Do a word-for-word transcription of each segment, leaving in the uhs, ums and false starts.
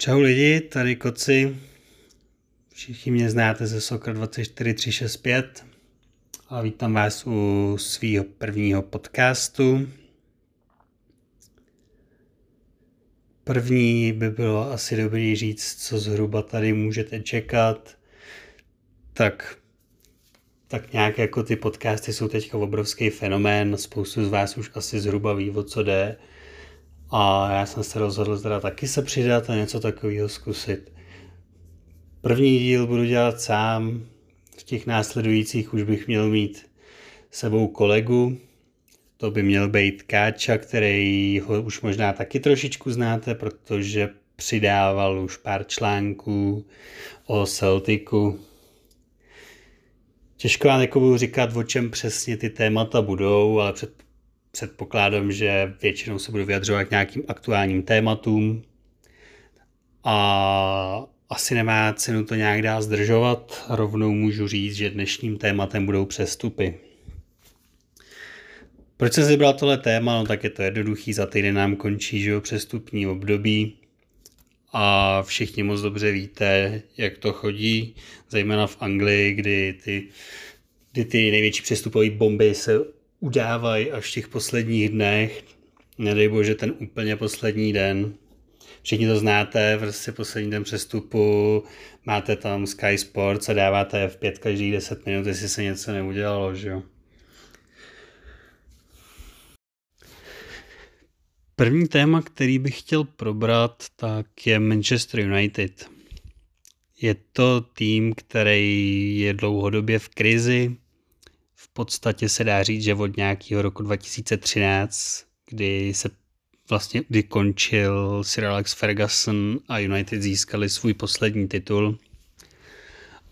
Čau lidi, tady Koci, všichni mě znáte ze Sokr dva čtyři tři šest pět a vítám vás u svýho prvního podcastu. První by bylo asi dobrý říct, co zhruba tady můžete čekat. Tak, tak nějak jako ty podcasty jsou teďka obrovský fenomén, spoustu z vás už asi zhruba ví, o co jde. A já jsem se rozhodl teda taky se přidat a něco takového zkusit. První díl budu dělat sám, v těch následujících už bych měl mít sebou kolegu. To by měl být Kača, který ho už možná taky trošičku znáte, protože přidával už pár článků o Celticu. Těžko vám jako budu říkat, o čem přesně ty témata budou, ale před Předpokládám, že většinou se budu vyjadřovat k nějakým aktuálním tématům a asi nemá cenu to nějak dál zdržovat. Rovnou můžu říct, že dnešním tématem budou přestupy. Proč jsem si vybral tohle téma? No tak je to jednoduchý, za týden nám končí že jo, přestupní období a všichni moc dobře víte, jak to chodí, zejména v Anglii, kdy ty, kdy ty největší přestupové bomby se udávají až v těch posledních dnech, nedej bože ten úplně poslední den. Všichni to znáte, vlastně poslední den přestupu, máte tam Sky Sports a dáváte F pět každých deset minut, jestli se něco neudělalo, že jo. První téma, který bych chtěl probrat, tak je Manchester United. Je to tým, který je dlouhodobě v krizi. V podstatě se dá říct, že od nějakého roku dva tisíce třináct, kdy se vlastně kdy končil Sir Alex Ferguson a United získali svůj poslední titul.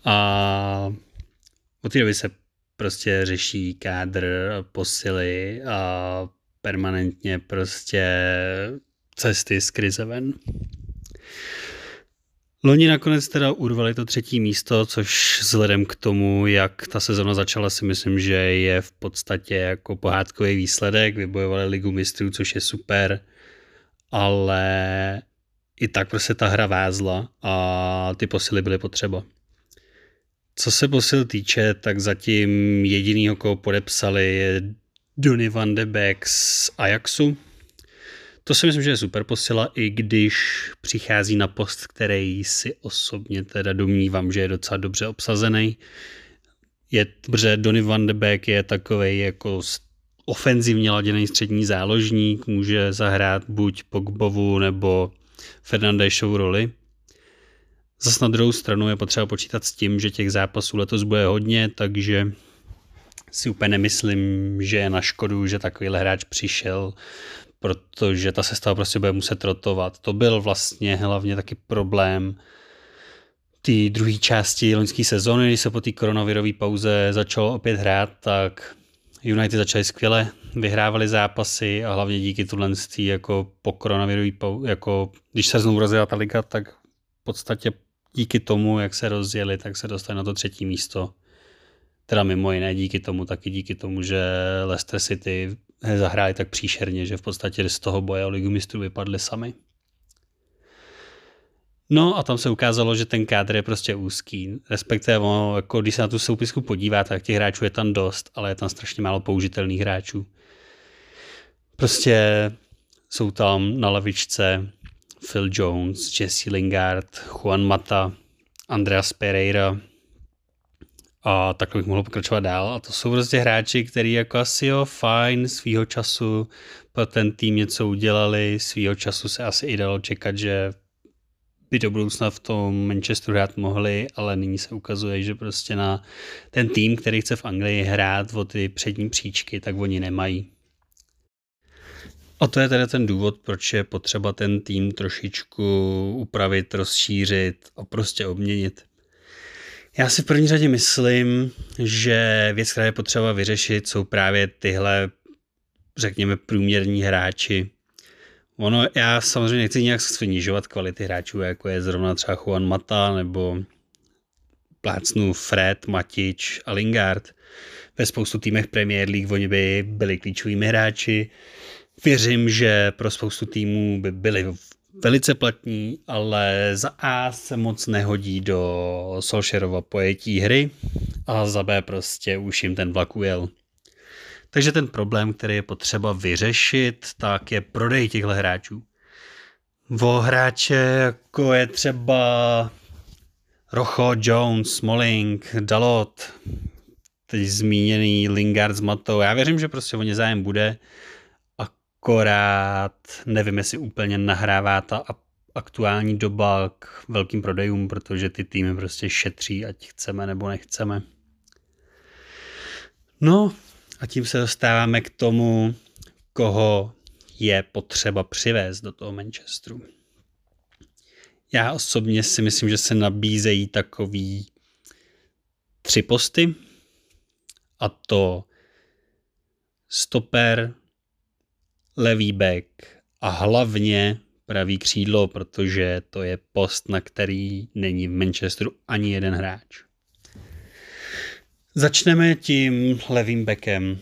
A od té doby se prostě řeší kádr, posily a permanentně prostě cesty z krize ven. Loni nakonec teda urvali to třetí místo, což vzhledem k tomu, jak ta sezona začala, si myslím, že je v podstatě jako pohádkový výsledek. Vybojovali ligu mistrů, což je super, ale i tak prostě ta hra vázla a ty posily byly potřeba. Co se posil týče, tak zatím jedinýho, koho podepsali, je Donny van de Beek z Ajaxu. To si myslím, že je super posila, i když přichází na post, který si osobně teda domnívám, že je docela dobře obsazený. Je, protože Donny van de Beek je takovej jako ofenzivně laděný střední záložník, může zahrát buď Pogbovu nebo Fernandešovu roli. Zas na druhou stranu je potřeba počítat s tím, že těch zápasů letos bude hodně, takže si úplně nemyslím, že je na škodu, že takovýhle hráč přišel, protože ta sestava prostě bude muset rotovat. To byl vlastně hlavně taky problém té druhé části loňské sezony, když se po té koronavirové pauze začalo opět hrát, tak United začali skvěle, vyhrávali zápasy a hlavně díky tulenství jako po koronavirové pauze, jako když se znovu rozjela ta liga, tak v podstatě díky tomu, jak se rozjeli, tak se dostali na to třetí místo. Teda mimo jiné díky tomu, taky díky tomu, že Leicester City zahráli tak příšerně, že v podstatě z toho boje o ligu mistrů vypadli sami. No a tam se ukázalo, že ten kádr je prostě úzký. Respektive, jako když se na tu soupisku podíváte, tak těch hráčů je tam dost, ale je tam strašně málo použitelných hráčů. Prostě jsou tam na lavičce Phil Jones, Jesse Lingard, Juan Mata, Andreas Pereira, a takhle bych mohl pokračovat dál. A to jsou prostě hráči, kteří jako asi jo, fajn, svýho času pro ten tým něco udělali, svýho času se asi i dalo čekat, že by do budoucna v tom Manchesteru hrát mohli, ale nyní se ukazuje, že prostě na ten tým, který chce v Anglii hrát o ty přední příčky, tak oni nemají. A to je teda ten důvod, proč je potřeba ten tým trošičku upravit, rozšířit a prostě obměnit. Já si v první řadě myslím, že věc, která je potřeba vyřešit, jsou právě tyhle, řekněme, průměrní hráči. Ono, já samozřejmě nechci nějak snižovat kvality hráčů, jako je zrovna třeba Juan Mata nebo plácnu Fred, Matič a Lingard. Ve spoustu týmech Premier League oni by byli klíčovými hráči. Věřím, že pro spoustu týmů by byli velice platný, ale za A se moc nehodí do Solskjaerova pojetí hry a za B prostě už jim ten vlak ujel. Takže ten problém, který je potřeba vyřešit, tak je prodej těchto hráčů. O hráče, jako je třeba Rojo, Jones, Smalling, Dalot, teď zmíněný Lingard s Matou. Já věřím, že prostě o ně zájem bude, akorát nevím, jestli úplně nahrává ta aktuální doba k velkým prodejům, protože ty týmy prostě šetří, ať chceme nebo nechceme. No a tím se dostáváme k tomu, koho je potřeba přivést do toho Manchesteru. Já osobně si myslím, že se nabízejí takový tři posty, a to stoper, levý back a hlavně pravý křídlo, protože to je post, na který není v Manchesteru ani jeden hráč. Začneme tím levým backem.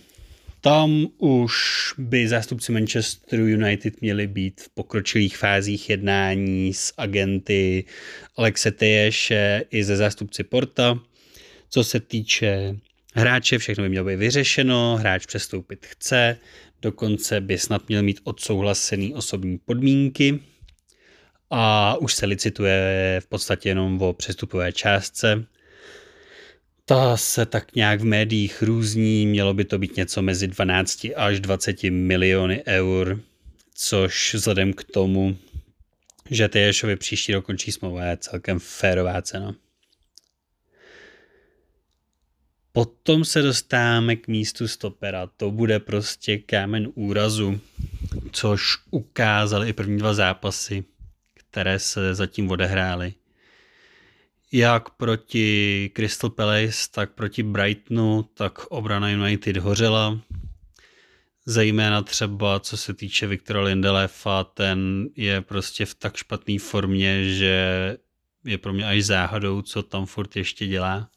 Tam už by zástupci Manchesteru United měli být v pokročilých fázích jednání s agenty Alexe Teješe i ze zástupci Porta. Co se týče hráče, všechno by mělo být vyřešeno, hráč přestoupit chce, dokonce by snad měl mít odsouhlasený osobní podmínky a už se licituje v podstatě jenom o přestupové částce. Ta se tak nějak v médiích různí, mělo by to být něco mezi dvanáct až dvacet miliony eur, což vzhledem k tomu, že Teješovi příští rok končí smlouva, je celkem férová cena. Potom se dostáváme k místu stopera. To bude prostě kámen úrazu, což ukázaly i první dva zápasy, které se zatím odehrály. Jak proti Crystal Palace, tak proti Brightonu, tak obrana United hořela. Zejména třeba co se týče Viktora Lindelöfa, ten je prostě v tak špatné formě, že je pro mě až záhadou, co tam furt ještě dělá.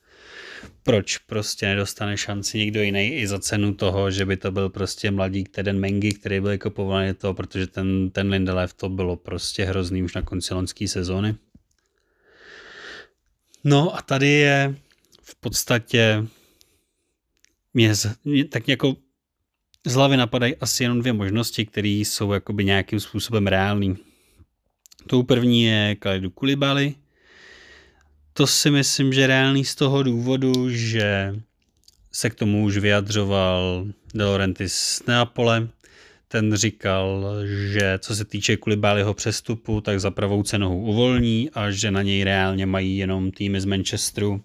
Proč prostě nedostane šanci někdo jiný i za cenu toho, že by to byl prostě mladík, ten Mengi, který byl jako povolený toho, protože ten, ten Lindelöf, to bylo prostě hrozný už na konci loňské sezóny. No a tady je v podstatě mě, mě tak jako z hlavy napadají asi jenom dvě možnosti, které jsou jakoby nějakým způsobem reální. Tou první je Kalidou Koulibaly. To si myslím, že reálný z toho důvodu, že se k tomu už vyjadřoval De Laurentiis z Neapole. Ten říkal, že co se týče Koulibalyho přestupu, tak za pravou cenu ho uvolní a že na něj reálně mají jenom týmy z Manchesteru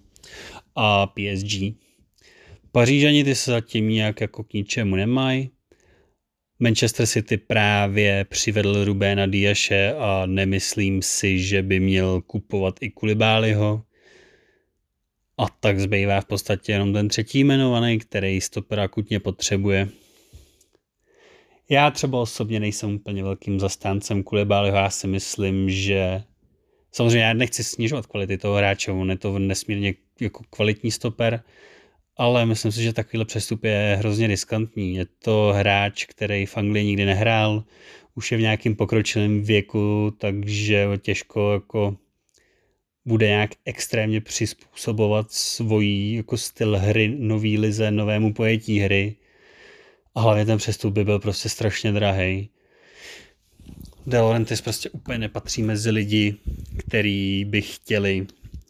a P S G. Pařížani ty se zatím nějak jako k ničemu nemají. Manchester City právě přivedl Rubéna Diase a nemyslím si, že by měl kupovat i Koulibalyho. A tak zbývá v podstatě jenom ten třetí jmenovaný, který stopera akutně potřebuje. Já třeba osobně nejsem úplně velkým zastáncem Koulibalyho, já si myslím, že samozřejmě já nechci snižovat kvality toho hráče, on je to nesmírně jako kvalitní stoper, ale myslím si, že takovýhle přestup je hrozně riskantní. Je to hráč, který v Anglii nikdy nehrál, už je v nějakém pokročilém věku, takže těžko jako bude nějak extrémně přizpůsobovat svůj jako styl hry nový lize, novému pojetí hry. A hlavně ten přestup by byl prostě strašně drahej. De Laurentiis prostě úplně nepatří mezi lidi, který by chtěli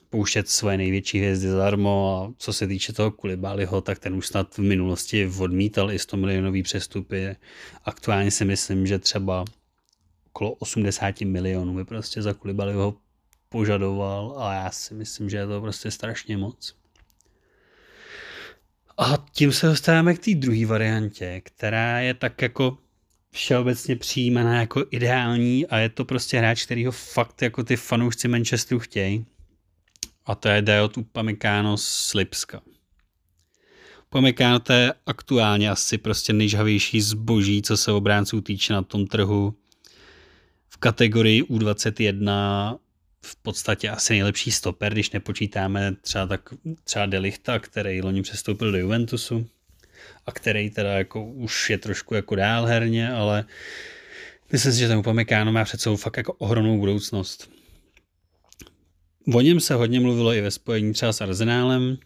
pouštět svoje největší hvězdy zadarmo a co se týče toho Koulibalyho, tak ten už snad v minulosti odmítal i sto milionový přestupy. Aktuálně si myslím, že třeba okolo osmdesát milionů by prostě za Koulibalyho požadoval a já si myslím, že je to prostě strašně moc. A tím se dostáváme k té druhé variantě, která je tak jako všeobecně přijímaná jako ideální a je to prostě hráč, kterýho fakt jako ty fanoušci Manchesteru chtějí. A to je Dayot Upamecano z Lipska. Upamecano to je aktuálně asi prostě nejžhavější zboží, co se obránců týče na tom trhu. V kategorii U dvacet jedna v podstatě asi nejlepší stoper, když nepočítáme třeba, tak, třeba De Lichta, který loni přestoupil do Juventusu a který teda jako už je trošku jako dál herně, ale Myslím si, že ten Upamecano má před sebou fakt jako ohromnou budoucnost. O něm se hodně mluvilo i ve spojení třeba s Arsenálem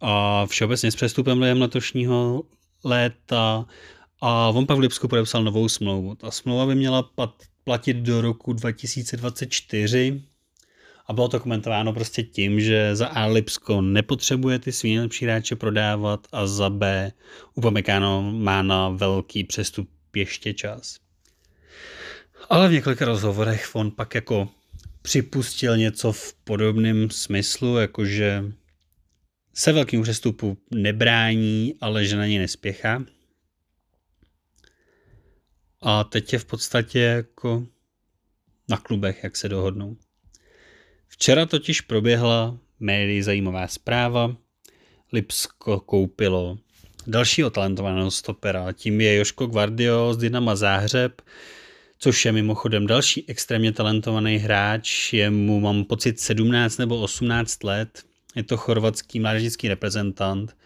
a všeobecně s přestupem lidem letošního léta a on pak v Lipsku podepsal novou smlouvu. Ta smlouva by měla pat, platit do roku dva tisíce dvacet čtyři a bylo to komentováno prostě tím, že za A Lipsko nepotřebuje ty svý nejlepší hráče prodávat a za B Upamecano má na velký přestup ještě čas. Ale v několika rozhovorech on pak jako připustil něco v podobném smyslu, jakože se velkým přestupu nebrání, ale že na něj nespěchá. A teď je v podstatě jako na klubech, jak se dohodnou. Včera totiž proběhla médii zajímavá zpráva. Lipsko koupilo dalšího talentovaného stopera. Tím je Joško Gvardiol z Dynama Záhřeb, což je mimochodem další extrémně talentovaný hráč. Je mu, mám pocit, sedmnáct nebo osmnáct let. Je to chorvatský mládežnický reprezentant.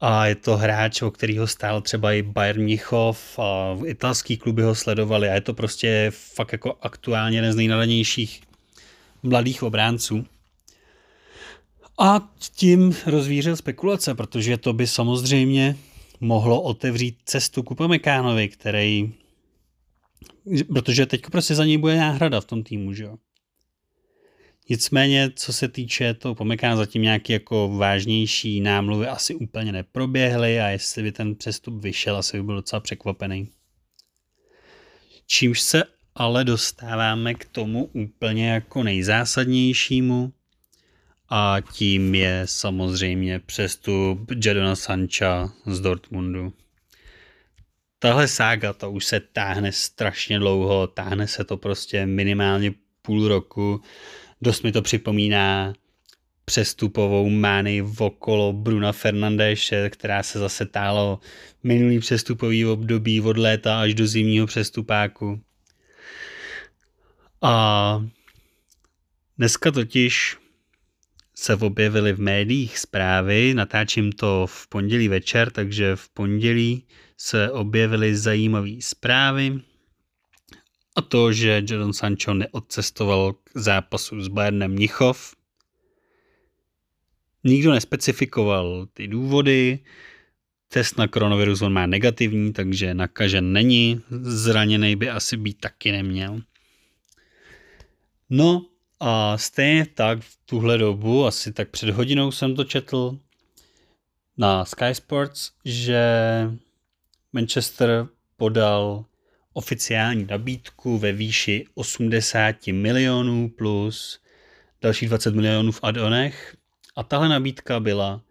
A je to hráč, o kterého stál třeba i Bayern Mnichov a italský kluby ho sledovali. A je to prostě fakt jako aktuálně jeden z nejnadanějších mladých obránců. A tím rozvířil spekulace, protože to by samozřejmě mohlo otevřít cestu k Upamecanovi, který... Protože teď prostě za něj bude náhrada v tom týmu, že jo. Nicméně, co se týče toho Upamecana, zatím nějaké jako vážnější námluvy asi úplně neproběhly a jestli by ten přestup vyšel, asi by byl docela překvapený. Čímž se ale dostáváme k tomu úplně jako nejzásadnějšímu a tím je samozřejmě přestup Jadona Sancha z Dortmundu. Tahle sága, ta už se táhne strašně dlouho, táhne se to prostě minimálně půl roku. Dost mi to připomíná přestupovou mánii okolo Bruna Fernandese, která se zase táhlo minulý přestupový období od léta až do zimního přestupáku. A dneska totiž se objevily v médiích zprávy, natáčím to v pondělí večer, takže v pondělí se objevily zajímavé zprávy a to, že Jadon Sancho neodcestoval k zápasu s Bayernem Mnichov. Nikdo nespecifikoval ty důvody, test na koronavirus on má negativní, takže nakažen není, zraněný by asi být taky neměl. No a stejně tak v tuhle dobu, asi tak před hodinou jsem to četl na Sky Sports, že Manchester podal oficiální nabídku ve výši osmdesát milionů plus dalších dvacet milionů v add-onech a tahle nabídka byla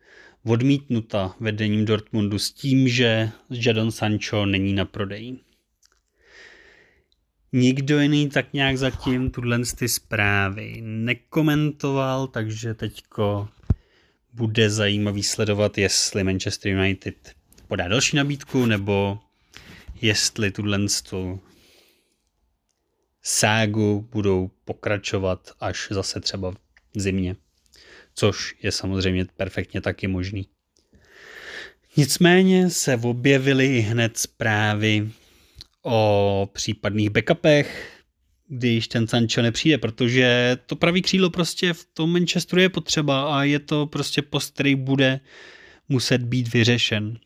odmítnuta vedením Dortmundu s tím, že Jadon Sancho není na prodeji. Nikdo jiný tak nějak zatím tuhle ty zprávy nekomentoval, takže teďko bude zajímavý sledovat, jestli Manchester United podá další nabídku, nebo jestli tuhle tu ságu budou pokračovat až zase třeba v zimě, což je samozřejmě perfektně taky možný. Nicméně se objevily hned zprávy o případných backupech, když ten Sancho nepřijde, protože to pravý křídlo prostě v tom Manchesteru je potřeba a je to prostě post, který bude muset být vyřešen.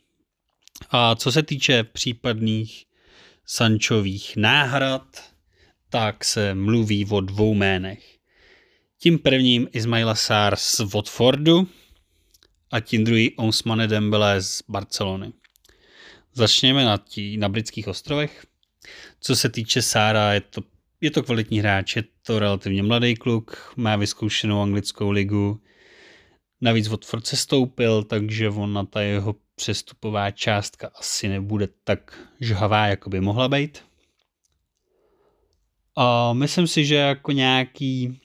A co se týče případných Sanchových náhrad, tak se mluví o dvou jménech. Tím prvním Ismaila Sarr z Watfordu a tím druhý Ousmane Dembélé z Barcelony. Začněme na, tí, na britských ostrovech. Co se týče Sára, je to, je to kvalitní hráč, je to relativně mladý kluk, má vyzkoušenou anglickou ligu. Navíc Watford se stoupil, takže ona ta jeho přestupová částka asi nebude tak žhavá, jako by mohla být. A myslím si, že jako nějaký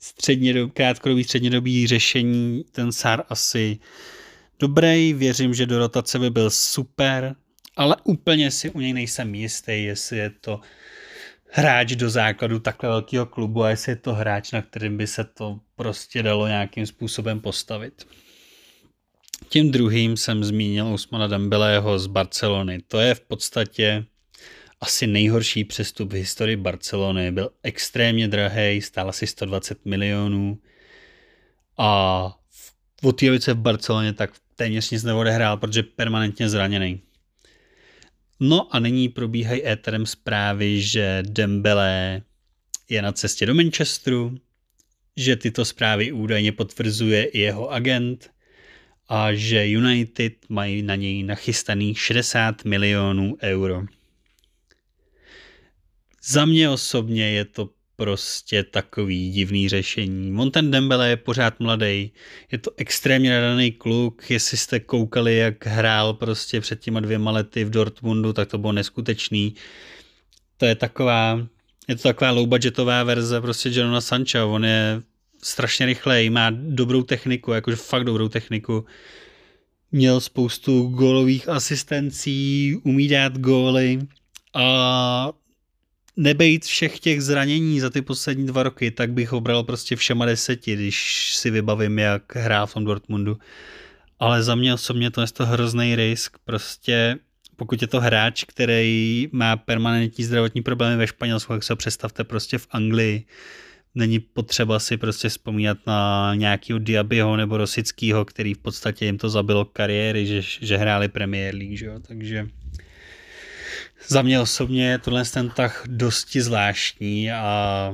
střednědob, krátkodobý střednědobý řešení ten Sár asi dobrý, věřím, že do rotace by byl super, ale úplně si u něj nejsem jistý, jestli je to hráč do základu takhle velkého klubu a jestli je to hráč, na kterým by se to prostě dalo nějakým způsobem postavit. Tím druhým jsem zmínil Ousmana Dembélého z Barcelony. To je v podstatě asi nejhorší přestup v historii Barcelony. Byl extrémně drahý, stál asi sto dvacet milionů a v Otývice v Barceloně tak téměř nic neodehrál, protože permanentně zraněný. No a nyní probíhají éterem zprávy, že Dembélé je na cestě do Manchesteru, že tyto zprávy údajně potvrzuje i jeho agent a že United mají na něj nachystaných šedesát milionů euro. Za mě osobně je to prostě takový divný řešení. Monten Dembélé je pořád mladý, je to extrémně nadaný kluk, jestli jste koukali, jak hrál prostě před těma dvěma lety v Dortmundu, tak to bylo neskutečný. To je taková, je to taková low-budgetová verze prostě Jadona Sancha, on je strašně rychlej, má dobrou techniku, jakože fakt dobrou techniku. Měl spoustu gólových asistencí, umí dát góly a nebejt všech těch zranění za ty poslední dva roky, tak bych ho bral prostě všema deseti, když si vybavím, jak hrá v tom Dortmundu. Ale za mě osobně to je to hrozný risk. Prostě pokud je to hráč, který má permanentní zdravotní problémy ve Španělsku, jak se ho představte prostě v Anglii, není potřeba si prostě vzpomínat na nějakého Diabyho nebo Rosickýho, který v podstatě jim to zabilo kariéry, že, že hráli Premier League, že jo? Takže za mě osobně je tohle ten tah dosti zvláštní a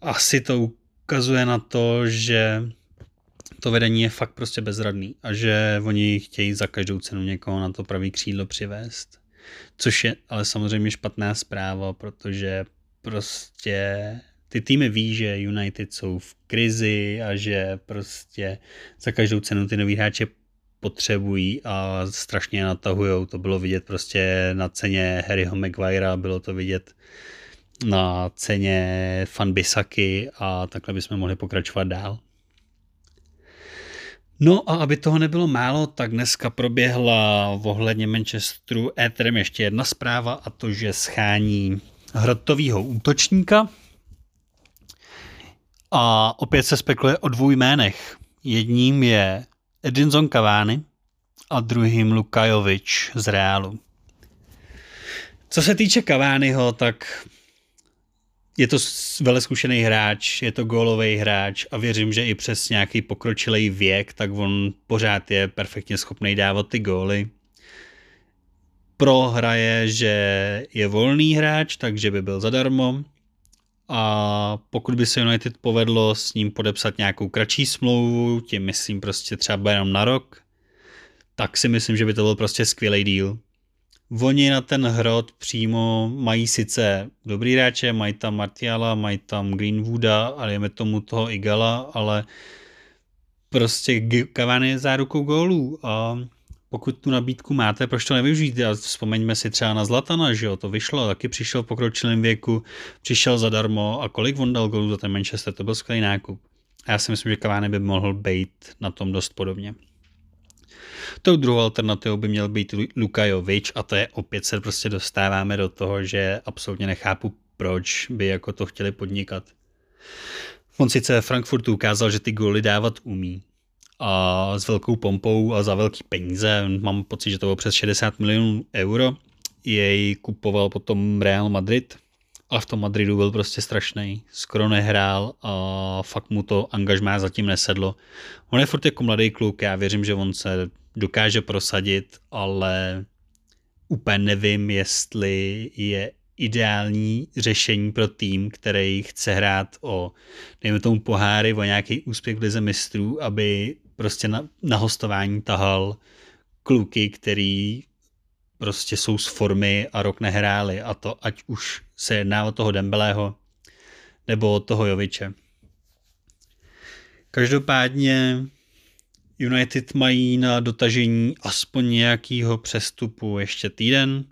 asi to ukazuje na to, že to vedení je fakt prostě bezradný a že oni chtějí za každou cenu někoho na to pravý křídlo přivést. Což je ale samozřejmě špatná zpráva, protože prostě ty týmy ví, že United jsou v krizi a že prostě za každou cenu ty nový hráče potřebují a strašně natahujou. To bylo vidět prostě na ceně Harryho Maguirea, bylo to vidět na ceně Wan-Bissaky a takhle bychom mohli pokračovat dál. No a aby toho nebylo málo, tak dneska proběhla ohledně Manchesteru éterem ještě jedna zpráva, a to, že schání hrotovýho útočníka. A opět se spekuluje o dvou jménech. Jedním je Edinson Cavani a druhým Luka Jović z Reálu. Co se týče Cavaniho, tak je to veleskušený hráč, je to gólový hráč a věřím, že i přes nějaký pokročilý věk, tak on pořád je perfektně schopný dávat ty góly. Pro hraje, že je volný hráč, takže by byl zadarmo. A pokud by se United povedlo s ním podepsat nějakou kratší smlouvu, tím myslím prostě třeba jenom na rok, tak si myslím, že by to byl prostě skvělý deal. Oni na ten hrot přímo mají sice dobrý hráče, mají tam Martiala, mají tam Greenwooda a dejme tomu toho Igala, ale prostě Cavani je zárukou gólů a pokud tu nabídku máte, proč to nevyužít? A vzpomeňme si třeba na Zlatana, že jo, to vyšlo, taky přišel v pokročilém věku, přišel zadarmo a kolik on dal gólů za ten Manchester, to byl skvělý nákup. A já si myslím, že Cavani by mohl být na tom dost podobně. Tou druhou alternativou by měl být Luka Jović a to je opět se prostě dostáváme do toho, že absolutně nechápu, proč by jako to chtěli podnikat. On sice ve Frankfurtu ukázal, že ty góly dávat umí, a s velkou pompou a za velký peníze, mám pocit, že to bylo přes šedesát milionů euro, jej kupoval potom Real Madrid, ale v tom Madridu byl prostě strašný, skoro nehrál a fakt mu to angažmá zatím nesedlo. On je furt jako mladý kluk, já věřím, že on se dokáže prosadit, ale úplně nevím, jestli je ideální řešení pro tým, který chce hrát o, dejme tomu poháry, o nějaký úspěch v lize mistrů, aby prostě na, na hostování tahal kluky, který prostě jsou z formy a rok nehráli, a to ať už se jedná o toho Dembélého nebo o toho Joviče. Každopádně United mají na dotažení aspoň nějakého přestupu ještě týden.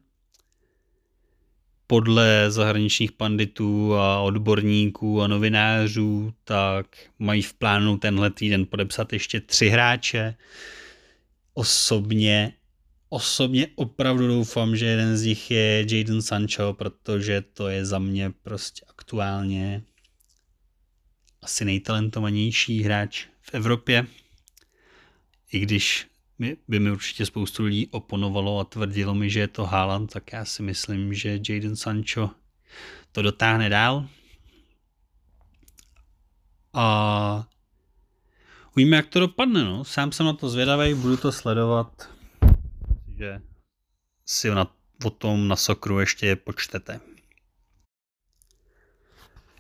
Podle zahraničních panditů a odborníků a novinářů, tak mají v plánu tenhle týden podepsat ještě tři hráče. Osobně, osobně opravdu doufám, že jeden z nich je Jadon Sancho, protože to je za mě prostě aktuálně asi nejtalentovanější hráč v Evropě. I když mi, by mi určitě spoustu lidí oponovalo a tvrdilo mi, že je to Haaland, tak já si myslím, že Jadon Sancho to dotáhne dál. A uvidíme, jak to dopadne. No. Sám jsem na to zvědavý, budu to sledovat, že si na, o tom na Sokru ještě počtete.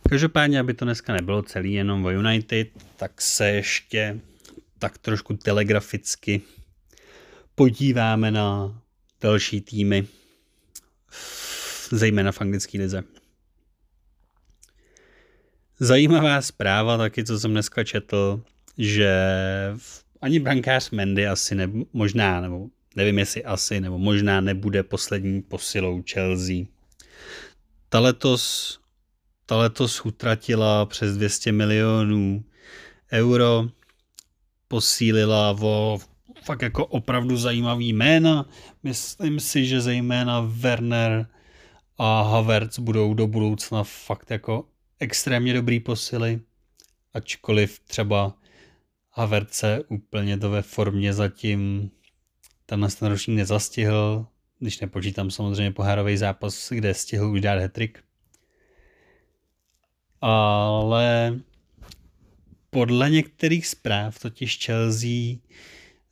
Každopádně, aby to dneska nebylo celý jenom o United, tak se ještě tak trošku telegraficky podíváme na další týmy, zejména v anglické lize. Zajímavá zpráva taky, co jsem dneska četl, že ani brankář Mendy asi ne, možná, nebo nevím jestli asi, nebo možná nebude poslední posilou Chelsea. Ta letos, ta letos utratila přes dvě stě milionů euro, posílila o fakt jako opravdu zajímavý jména. Myslím si, že zejména Werner a Havertz budou do budoucna fakt jako extrémně dobrý posily, ačkoliv třeba Havertze úplně to ve formě zatím tenhle ten ročník nezastihl, když nepočítám samozřejmě pohárový zápas, kde stihl už dát hat-trick. Ale podle některých zpráv totiž Chelsea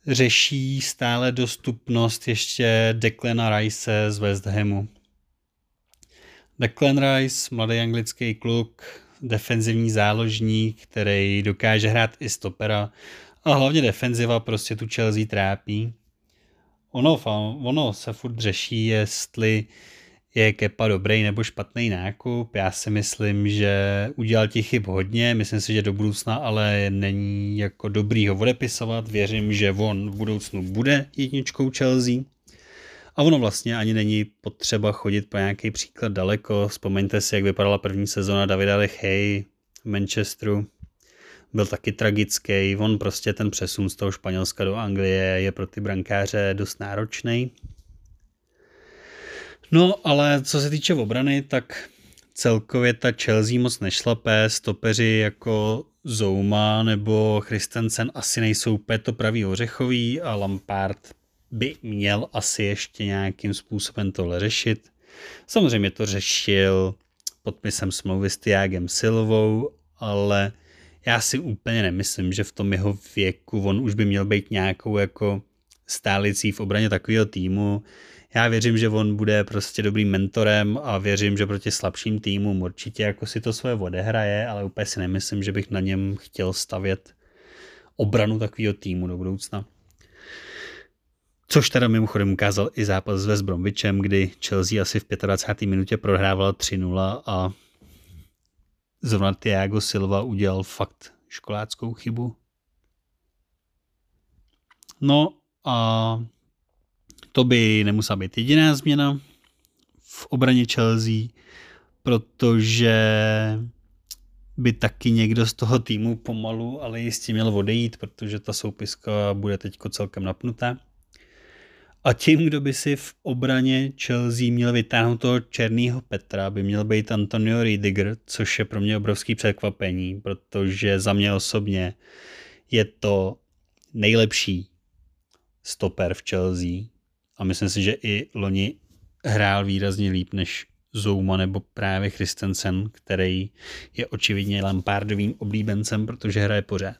řeší stále dostupnost ještě Declana Rice z West Hamu. Declan Rice, mladý anglický kluk, defenzivní záložník, který dokáže hrát i stopera, a hlavně defenziva prostě tu Chelsea trápí. Ono, ono se furt řeší, jestli je Kepa dobrý nebo špatný nákup. Já si myslím, že udělal těch chyb hodně, myslím si, že do budoucna ale není jako dobrý ho odepisovat. Věřím, že on v budoucnu bude jedničkou Chelsea. A ono vlastně ani není potřeba chodit po nějaký příklad daleko. Vzpomeňte si, jak vypadala první sezona Davida De Gea v Manchesteru. Byl taky tragický. On prostě ten přesun z toho Španělska do Anglie je pro ty brankáře dost náročný. No ale co se týče obrany, tak celkově ta Chelsea moc nešlapé. Stopeři jako Zouma nebo Christensen asi nejsou úplně to pravý ořechový a Lampard by měl asi ještě nějakým způsobem tohle řešit. Samozřejmě to řešil podpisem smlouvy s Thiagem Silvou, ale já si úplně nemyslím, že v tom jeho věku on už by měl být nějakou jako stálicí v obraně takového týmu. Já věřím, že on bude prostě dobrým mentorem a věřím, že proti slabším týmům určitě jako si to svoje odehraje, ale úplně si nemyslím, že bych na něm chtěl stavět obranu takového týmu do budoucna. Což teda mimochodem ukázal i zápas s West Bromwichem, kdy Chelsea asi v dvacáté páté minutě prohrávala tři nula a zrovna Thiago Silva udělal fakt školáckou chybu. No a to by nemusela být jediná změna v obraně Chelsea, protože by taky někdo z toho týmu pomalu, ale jistě měl odejít, protože ta soupiska bude teď celkem napnutá. A tím, kdo by si v obraně Chelsea měl vytáhnout toho černýho Petra, by měl být Antonio Rüdiger, což je pro mě obrovský překvapení, protože za mě osobně je to nejlepší stoper v Chelsea. A myslím si, že i loni hrál výrazně líp než Zouma nebo právě Christensen, který je očividně Lampardovým oblíbencem, protože hraje pořád.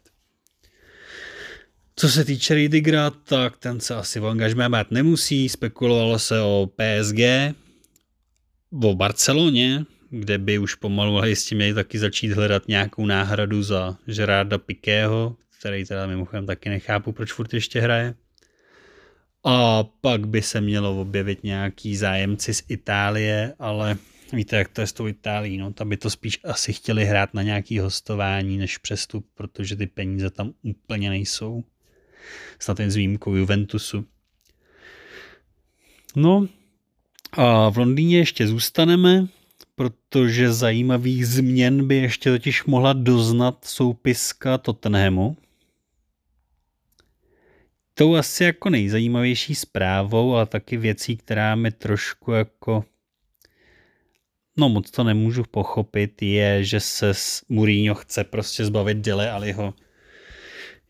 Co se týče Rüdigera, tak ten se asi v angažmá bát nemusí. Spekulovalo se o P S G, o Barceloně, kde by už pomalu jistě měli taky začít hledat nějakou náhradu za Gerarda Piquého, který teda mimochodem taky nechápu, proč furt ještě hraje. A pak by se mělo objevit nějaký zájemci z Itálie, ale víte, jak to je s tou Itálií, no, tam by to spíš asi chtěli hrát na nějaký hostování než přestup, protože ty peníze tam úplně nejsou. Snad jen s výjimkou Juventusu. No a v Londýně ještě zůstaneme, protože zajímavých změn by ještě totiž mohla doznat soupiska Tottenhamu. Tou asi jako nejzajímavější zprávou, ale taky věcí, která mi trošku jako no moc to nemůžu pochopit, je, že se Mourinho chce prostě zbavit Dele Alliho.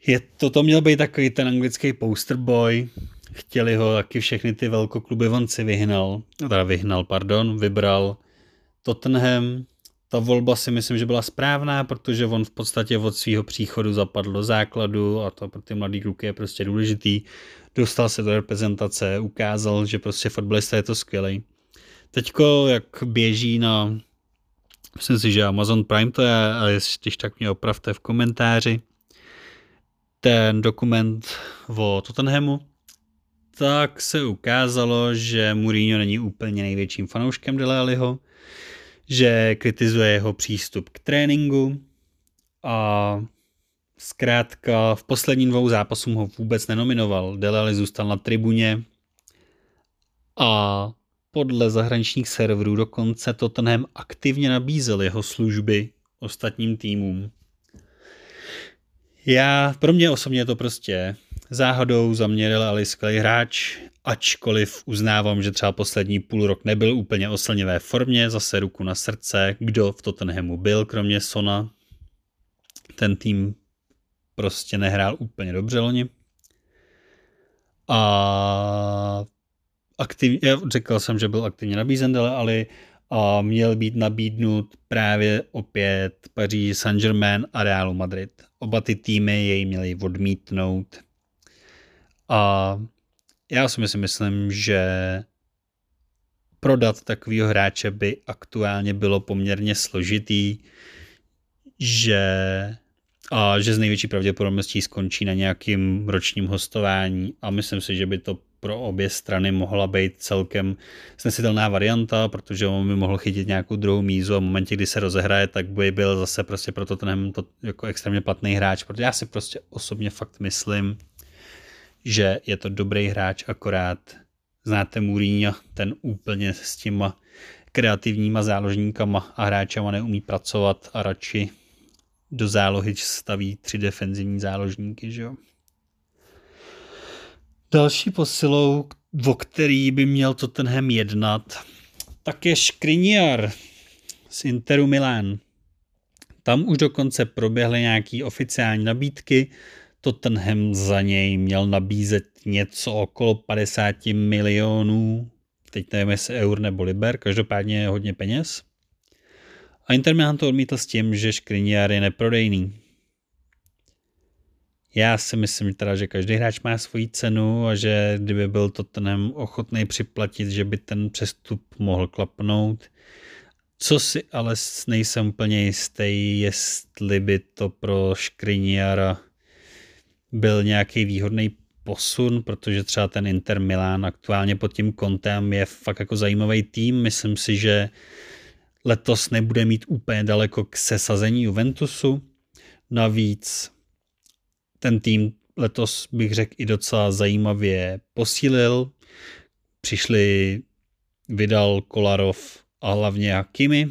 Je to, to měl být takový ten anglický poster boy. Chtěli ho taky všechny ty velkokluby, on si vyhnal, teda vyhnal, pardon, vybral Tottenham. Ta volba si myslím, že byla správná, protože on v podstatě od svého příchodu zapadl do základu a to pro ty mladý kluky je prostě důležitý. Dostal se do reprezentace, ukázal, že prostě fotbalista je to skvělý. Teďko, jak běží na, myslím si, že Amazon Prime to je, ale když tak mě opravte v komentáři, ten dokument o Tottenhamu, tak se ukázalo, že Mourinho není úplně největším fanouškem Dele Alliho, že kritizuje jeho přístup k tréninku a zkrátka v posledním dvou zápasům ho vůbec nenominoval. Dele Alli zůstal na tribuně a podle zahraničních serverů dokonce Tottenham aktivně nabízel jeho služby ostatním týmům. Já, pro mě osobně je to prostě záhadou, za mě Dele Alli skvělý hráč, ačkoliv uznávám, že třeba poslední půl rok nebyl úplně oslnivé formě, zase ruku na srdce, kdo v Tottenhamu byl, kromě Sona. Ten tým prostě nehrál úplně dobře loni. A aktiv, já řekl jsem, že byl aktivně nabízen Dele Alli a měl být nabídnut právě opět Paris Saint-Germain a Realu Madrid. Oba ty týmy jej měly odmítnout. A já si myslím, myslím, že prodat takového hráče by aktuálně bylo poměrně složitý, že, a že z největší pravděpodobností skončí na nějakým ročním hostování a myslím si, že by to pro obě strany mohla být celkem snesitelná varianta, protože on by mohl chytit nějakou druhou mízu a v momentě, kdy se rozehraje, tak by byl zase prostě proto ten jako extrémně platný hráč, protože já si prostě osobně fakt myslím, že je to dobrý hráč, akorát znáte Mourinho, ten úplně s těma kreativníma záložníkama a hráčama neumí pracovat a radši do zálohy staví tři defenzivní záložníky, že jo. Další posilou, o který by měl Tottenham jednat, tak je Škriniar z Interu Milán. Tam už dokonce proběhly nějaké oficiální nabídky, Tottenham za něj měl nabízet něco okolo padesát milionů, teď nevím jestli eur nebo liber, každopádně je hodně peněz. A Inter Milan to odmítl s tím, že Škriniar je neprodejný. Já si myslím teda, že každý hráč má svoji cenu a že kdyby byl Tottenham ochotný připlatit, že by ten přestup mohl klapnout. Co si ale nejsem úplně jistý, jestli by to pro Škriniara byl nějaký výhodný posun, protože třeba ten Inter Milán aktuálně pod tím Kontem je fakt jako zajímavý tým. Myslím si, že letos nebude mít úplně daleko k sesazení Juventusu. Navíc ten tým letos bych řekl i docela zajímavě posílil. Přišli Vidal, Kolarov a hlavně Hakimi.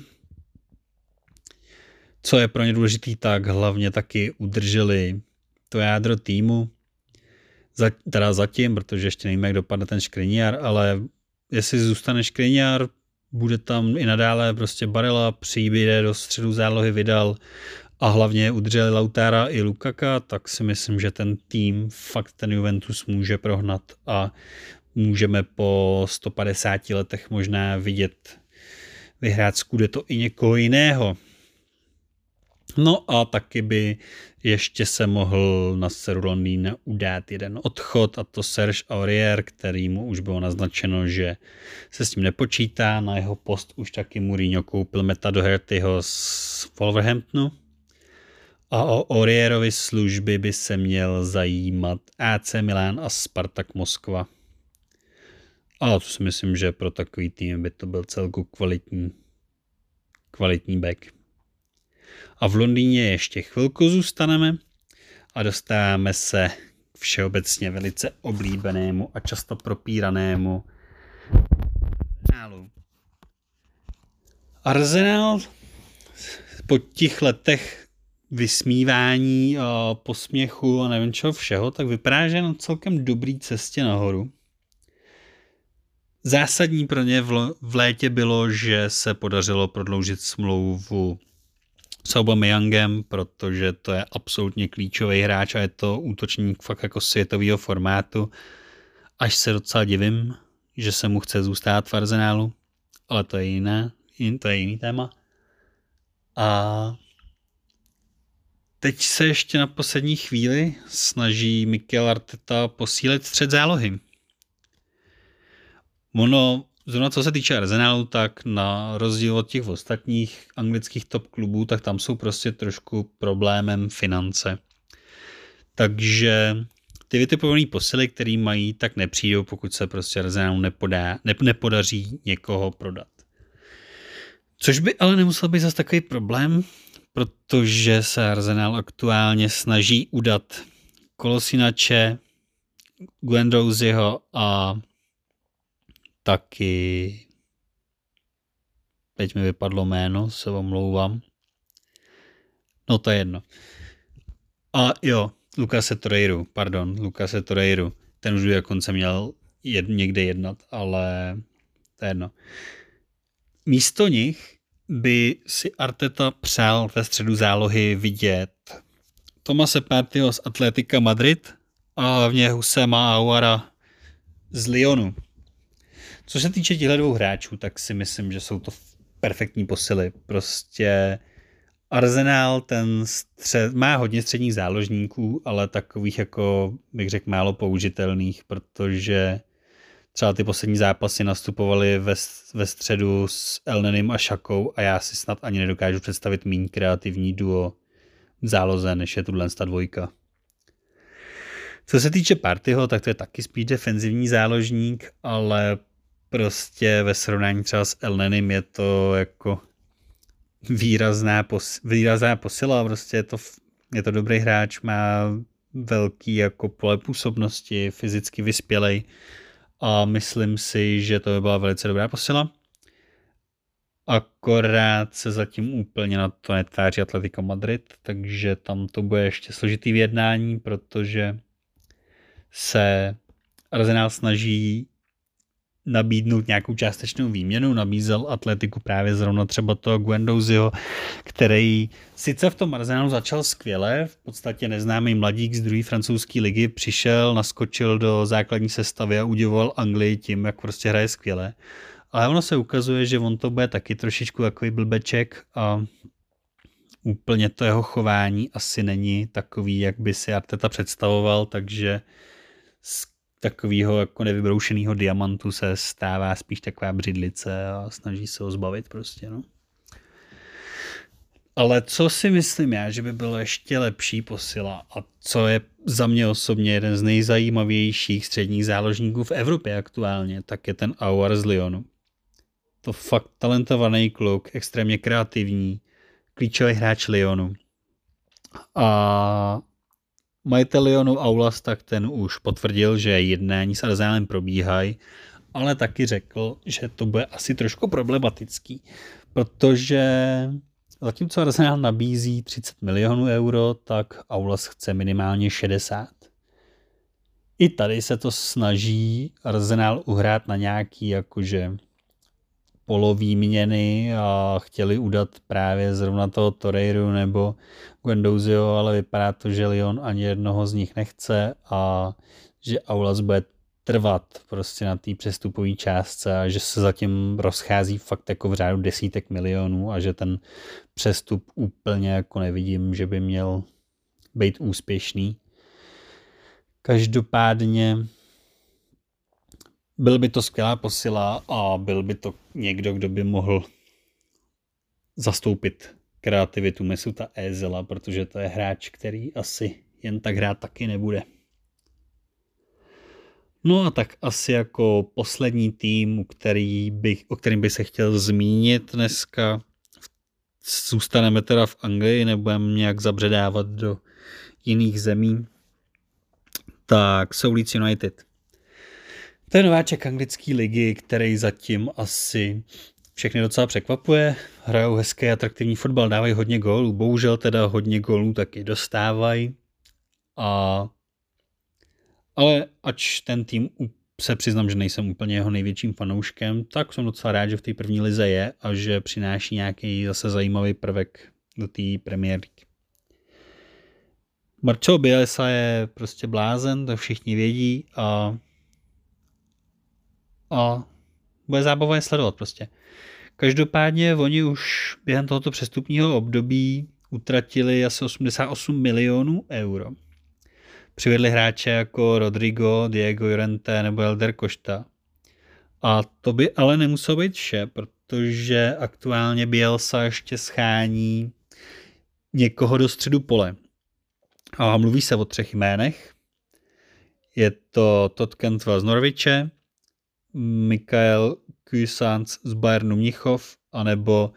Co je pro ně důležitý, tak hlavně taky udrželi to jádro týmu, teda zatím, protože ještě nevíme, jak dopadne ten Škriniar, ale jestli zůstane Škriniar, bude tam i nadále prostě Barella, přijde do středu zálohy Vidal a hlavně udrželi Lautara i Lukaka, tak si myslím, že ten tým fakt ten Juventus může prohnat a můžeme po sto padesáti letech možná vidět vyhrát Scudetto i někoho jiného. No a taky by ještě se mohl na severu Londýna udát jeden odchod, a to Serge Aurier, který mu už bylo naznačeno, že se s ním nepočítá. Na jeho post už taky Mourinho koupil Meta Dohertyho z Wolverhamptonu. A o Aurierovi služby by se měl zajímat á cé Milan a Spartak Moskva. A to si myslím, že pro takový tým by to byl celku kvalitní, kvalitní back. A v Londýně ještě chvilku zůstaneme a dostáváme se k všeobecně velice oblíbenému a často propíranému Arsenálu. Arsenal po těch letech vysmívání a posměchu a nevím čeho všeho, tak vypadá, že je na celkem dobrý cestě nahoru. Zásadní pro ně v létě bylo, že se podařilo prodloužit smlouvu s Aubameyangem, protože to je absolutně klíčový hráč a je to útočník fakt jako světového formátu. Až se docela divím, že se mu chce zůstat v Arsenálu, ale to je jiné, to je jiný téma. A teď se ještě na poslední chvíli snaží Mikel Arteta posílit střed zálohy. Ono, zrovna co se týče Arsenalu, tak na rozdíl od těch ostatních anglických top klubů, tak tam jsou prostě trošku problémem finance. Takže ty vytipované posily, které mají, tak nepřijdou, pokud se prostě Arsenalu nepodá, ne, nepodaří někoho prodat. Což by ale nemusel být zase takový problém, protože se Arsenal aktuálně snaží udat Kolosinače, Guendouziho a taky, teď mi vypadlo jméno, se omlouvám. No to je jedno. A jo, Lukase Torreiru, pardon, Lukase Torreiru. Ten už dokonce měl jed, někde jednat, ale to je jedno. Místo nich by si Arteta přál ve středu zálohy vidět Tomase Parteyho z Atletica Madrid a hlavně Husema Aouara z Lyonu. Co se týče těchto dvou hráčů, tak si myslím, že jsou to perfektní posily. Prostě Arsenal ten střed, má hodně středních záložníků, ale takových jako, bych řekl, málo použitelných, protože třeba ty poslední zápasy nastupovaly ve, ve středu s Elnenym a Šakou a já si snad ani nedokážu představit méně kreativní duo v záloze, než je tuhle ta dvojka. Co se týče Parteyho, tak to je taky spíš defenzivní záložník, ale prostě ve srovnání třeba s Elnenym je to jako výrazná, pos, výrazná posila, prostě je to, je to dobrý hráč, má velký jako pole působnosti, fyzicky vyspělej, a myslím si, že to by byla velice dobrá posila. Akorát se zatím úplně na to netáří Atletico Madrid, takže tam to bude ještě složitý vyjednání, protože se Arsenal snaží nabídnout nějakou částečnou výměnu. Nabízel Atletiku právě zrovna třeba toho Guendouziho, který sice v tom Arsenalu začal skvěle, v podstatě neznámý mladík z druhé francouzské ligy, přišel, naskočil do základní sestavy a udivoval Anglii tím, jak prostě hraje skvěle. Ale ono se ukazuje, že on to bude taky trošičku takový blbeček a úplně to jeho chování asi není takový, jak by si Arteta představoval, takže takového jako nevybroušeného diamantu se stává spíš taková břidlice a snaží se ho zbavit prostě, no. Ale co si myslím já, že by bylo ještě lepší posila a co je za mě osobně jeden z nejzajímavějších středních záložníků v Evropě aktuálně, tak je ten Aouar z Lyonu. To fakt talentovaný kluk, extrémně kreativní, klíčový hráč Lyonu. A majitel Lyonu Aulas, tak ten už potvrdil, že jednání s Arsenalem probíhají, ale taky řekl, že to bude asi trošku problematický, protože zatímco Arsenal nabízí třicet milionů euro, tak Aulas chce minimálně šedesát. I tady se to snaží Arsenal uhrát na nějaký jakože polovýměny a chtěli udat právě zrovna toho Torreiru nebo Guendouziho, ale vypadá to, že Lyon ani jednoho z nich nechce a že Aulas bude trvat prostě na té přestupové částce a že se zatím rozchází fakt jako v řádu desítek milionů a že ten přestup úplně jako nevidím, že by měl být úspěšný. Každopádně byl by to skvělá posila a byl by to někdo, kdo by mohl zastoupit kreativitu Messuta Özila, protože to je hráč, který asi jen tak hrát taky nebude. No a tak asi jako poslední tým, který bych, o kterým bych se chtěl zmínit dneska, zůstaneme teda v Anglii, nebudeme nějak zabředávat do jiných zemí, tak jsou Leeds United. To je nováček anglické ligy, který zatím asi všechny docela překvapuje. Hrajou hezký, atraktivní fotbal, dávají hodně gólů. Bohužel teda hodně gólů taky dostávají. A... Ale ač ten tým, se přiznám, že nejsem úplně jeho největším fanouškem, tak jsem docela rád, že v té první lize je a že přináší nějaký zase zajímavý prvek do té Premier League. Marcelo Bielsa je prostě blázen, to všichni vědí a, a bude zábavné sledovat prostě. Každopádně oni už během tohoto přestupního období utratili asi osmdesát osm milionů euro. Přivedli hráče jako Rodrigo, Diego Llorente nebo Elder Costa. A to by ale nemuselo být vše, protože aktuálně Bielsa ještě schání někoho do středu pole. A mluví se o třech jménech. Je to Todd Cantwell z Norwiche, Mikael Kuisans z Bayernu Mnichov, anebo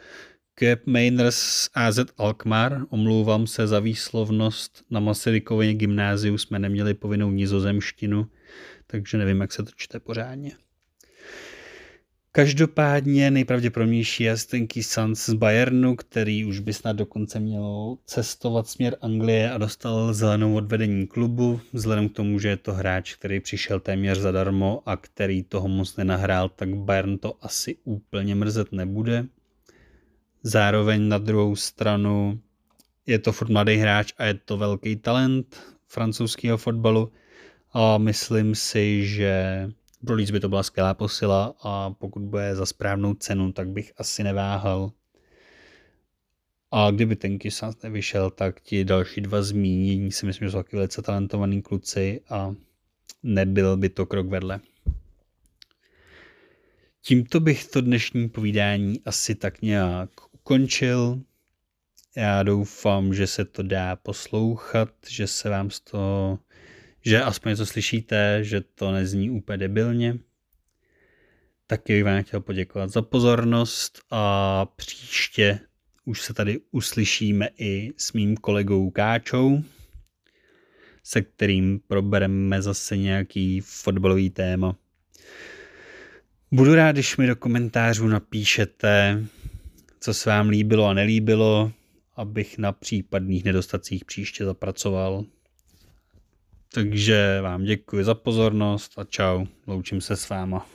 Kjep Mainers z á zet Alkmaar. Omlouvám se za výslovnost, na Masarykově gymnáziu jsme neměli povinnou nizozemštinu, takže nevím, jak se to čte pořádně. Každopádně nejpravděpodobnější je ten Kuisans z Bayernu, který už by snad dokonce měl cestovat směr Anglie a dostal zelenou odvedení klubu, vzhledem k tomu, že je to hráč, který přišel téměř zadarmo a který toho moc nenahrál, tak Bayern to asi úplně mrzet nebude. Zároveň na druhou stranu je to furt mladý hráč a je to velký talent francouzského fotbalu a myslím si, že pro Leeds by to byla skvělá posila a pokud bude za správnou cenu, tak bych asi neváhal. A kdyby ten Kuisans nevyšel, tak ti další dva zmínění si myslím, že jsou taky velice talentovaný kluci a nebyl by to krok vedle. Tímto bych to dnešní povídání asi tak nějak ukončil. Já doufám, že se to dá poslouchat, že se vám z toho, že aspoň něco slyšíte, že to nezní úplně debilně. Taky bych vám chtěl poděkovat za pozornost a příště už se tady uslyšíme i s mým kolegou Káčou, se kterým probereme zase nějaký fotbalový téma. Budu rád, když mi do komentářů napíšete, co se vám líbilo a nelíbilo, abych na případných nedostatcích příště zapracoval. Takže vám děkuji za pozornost a čau, loučím se s váma.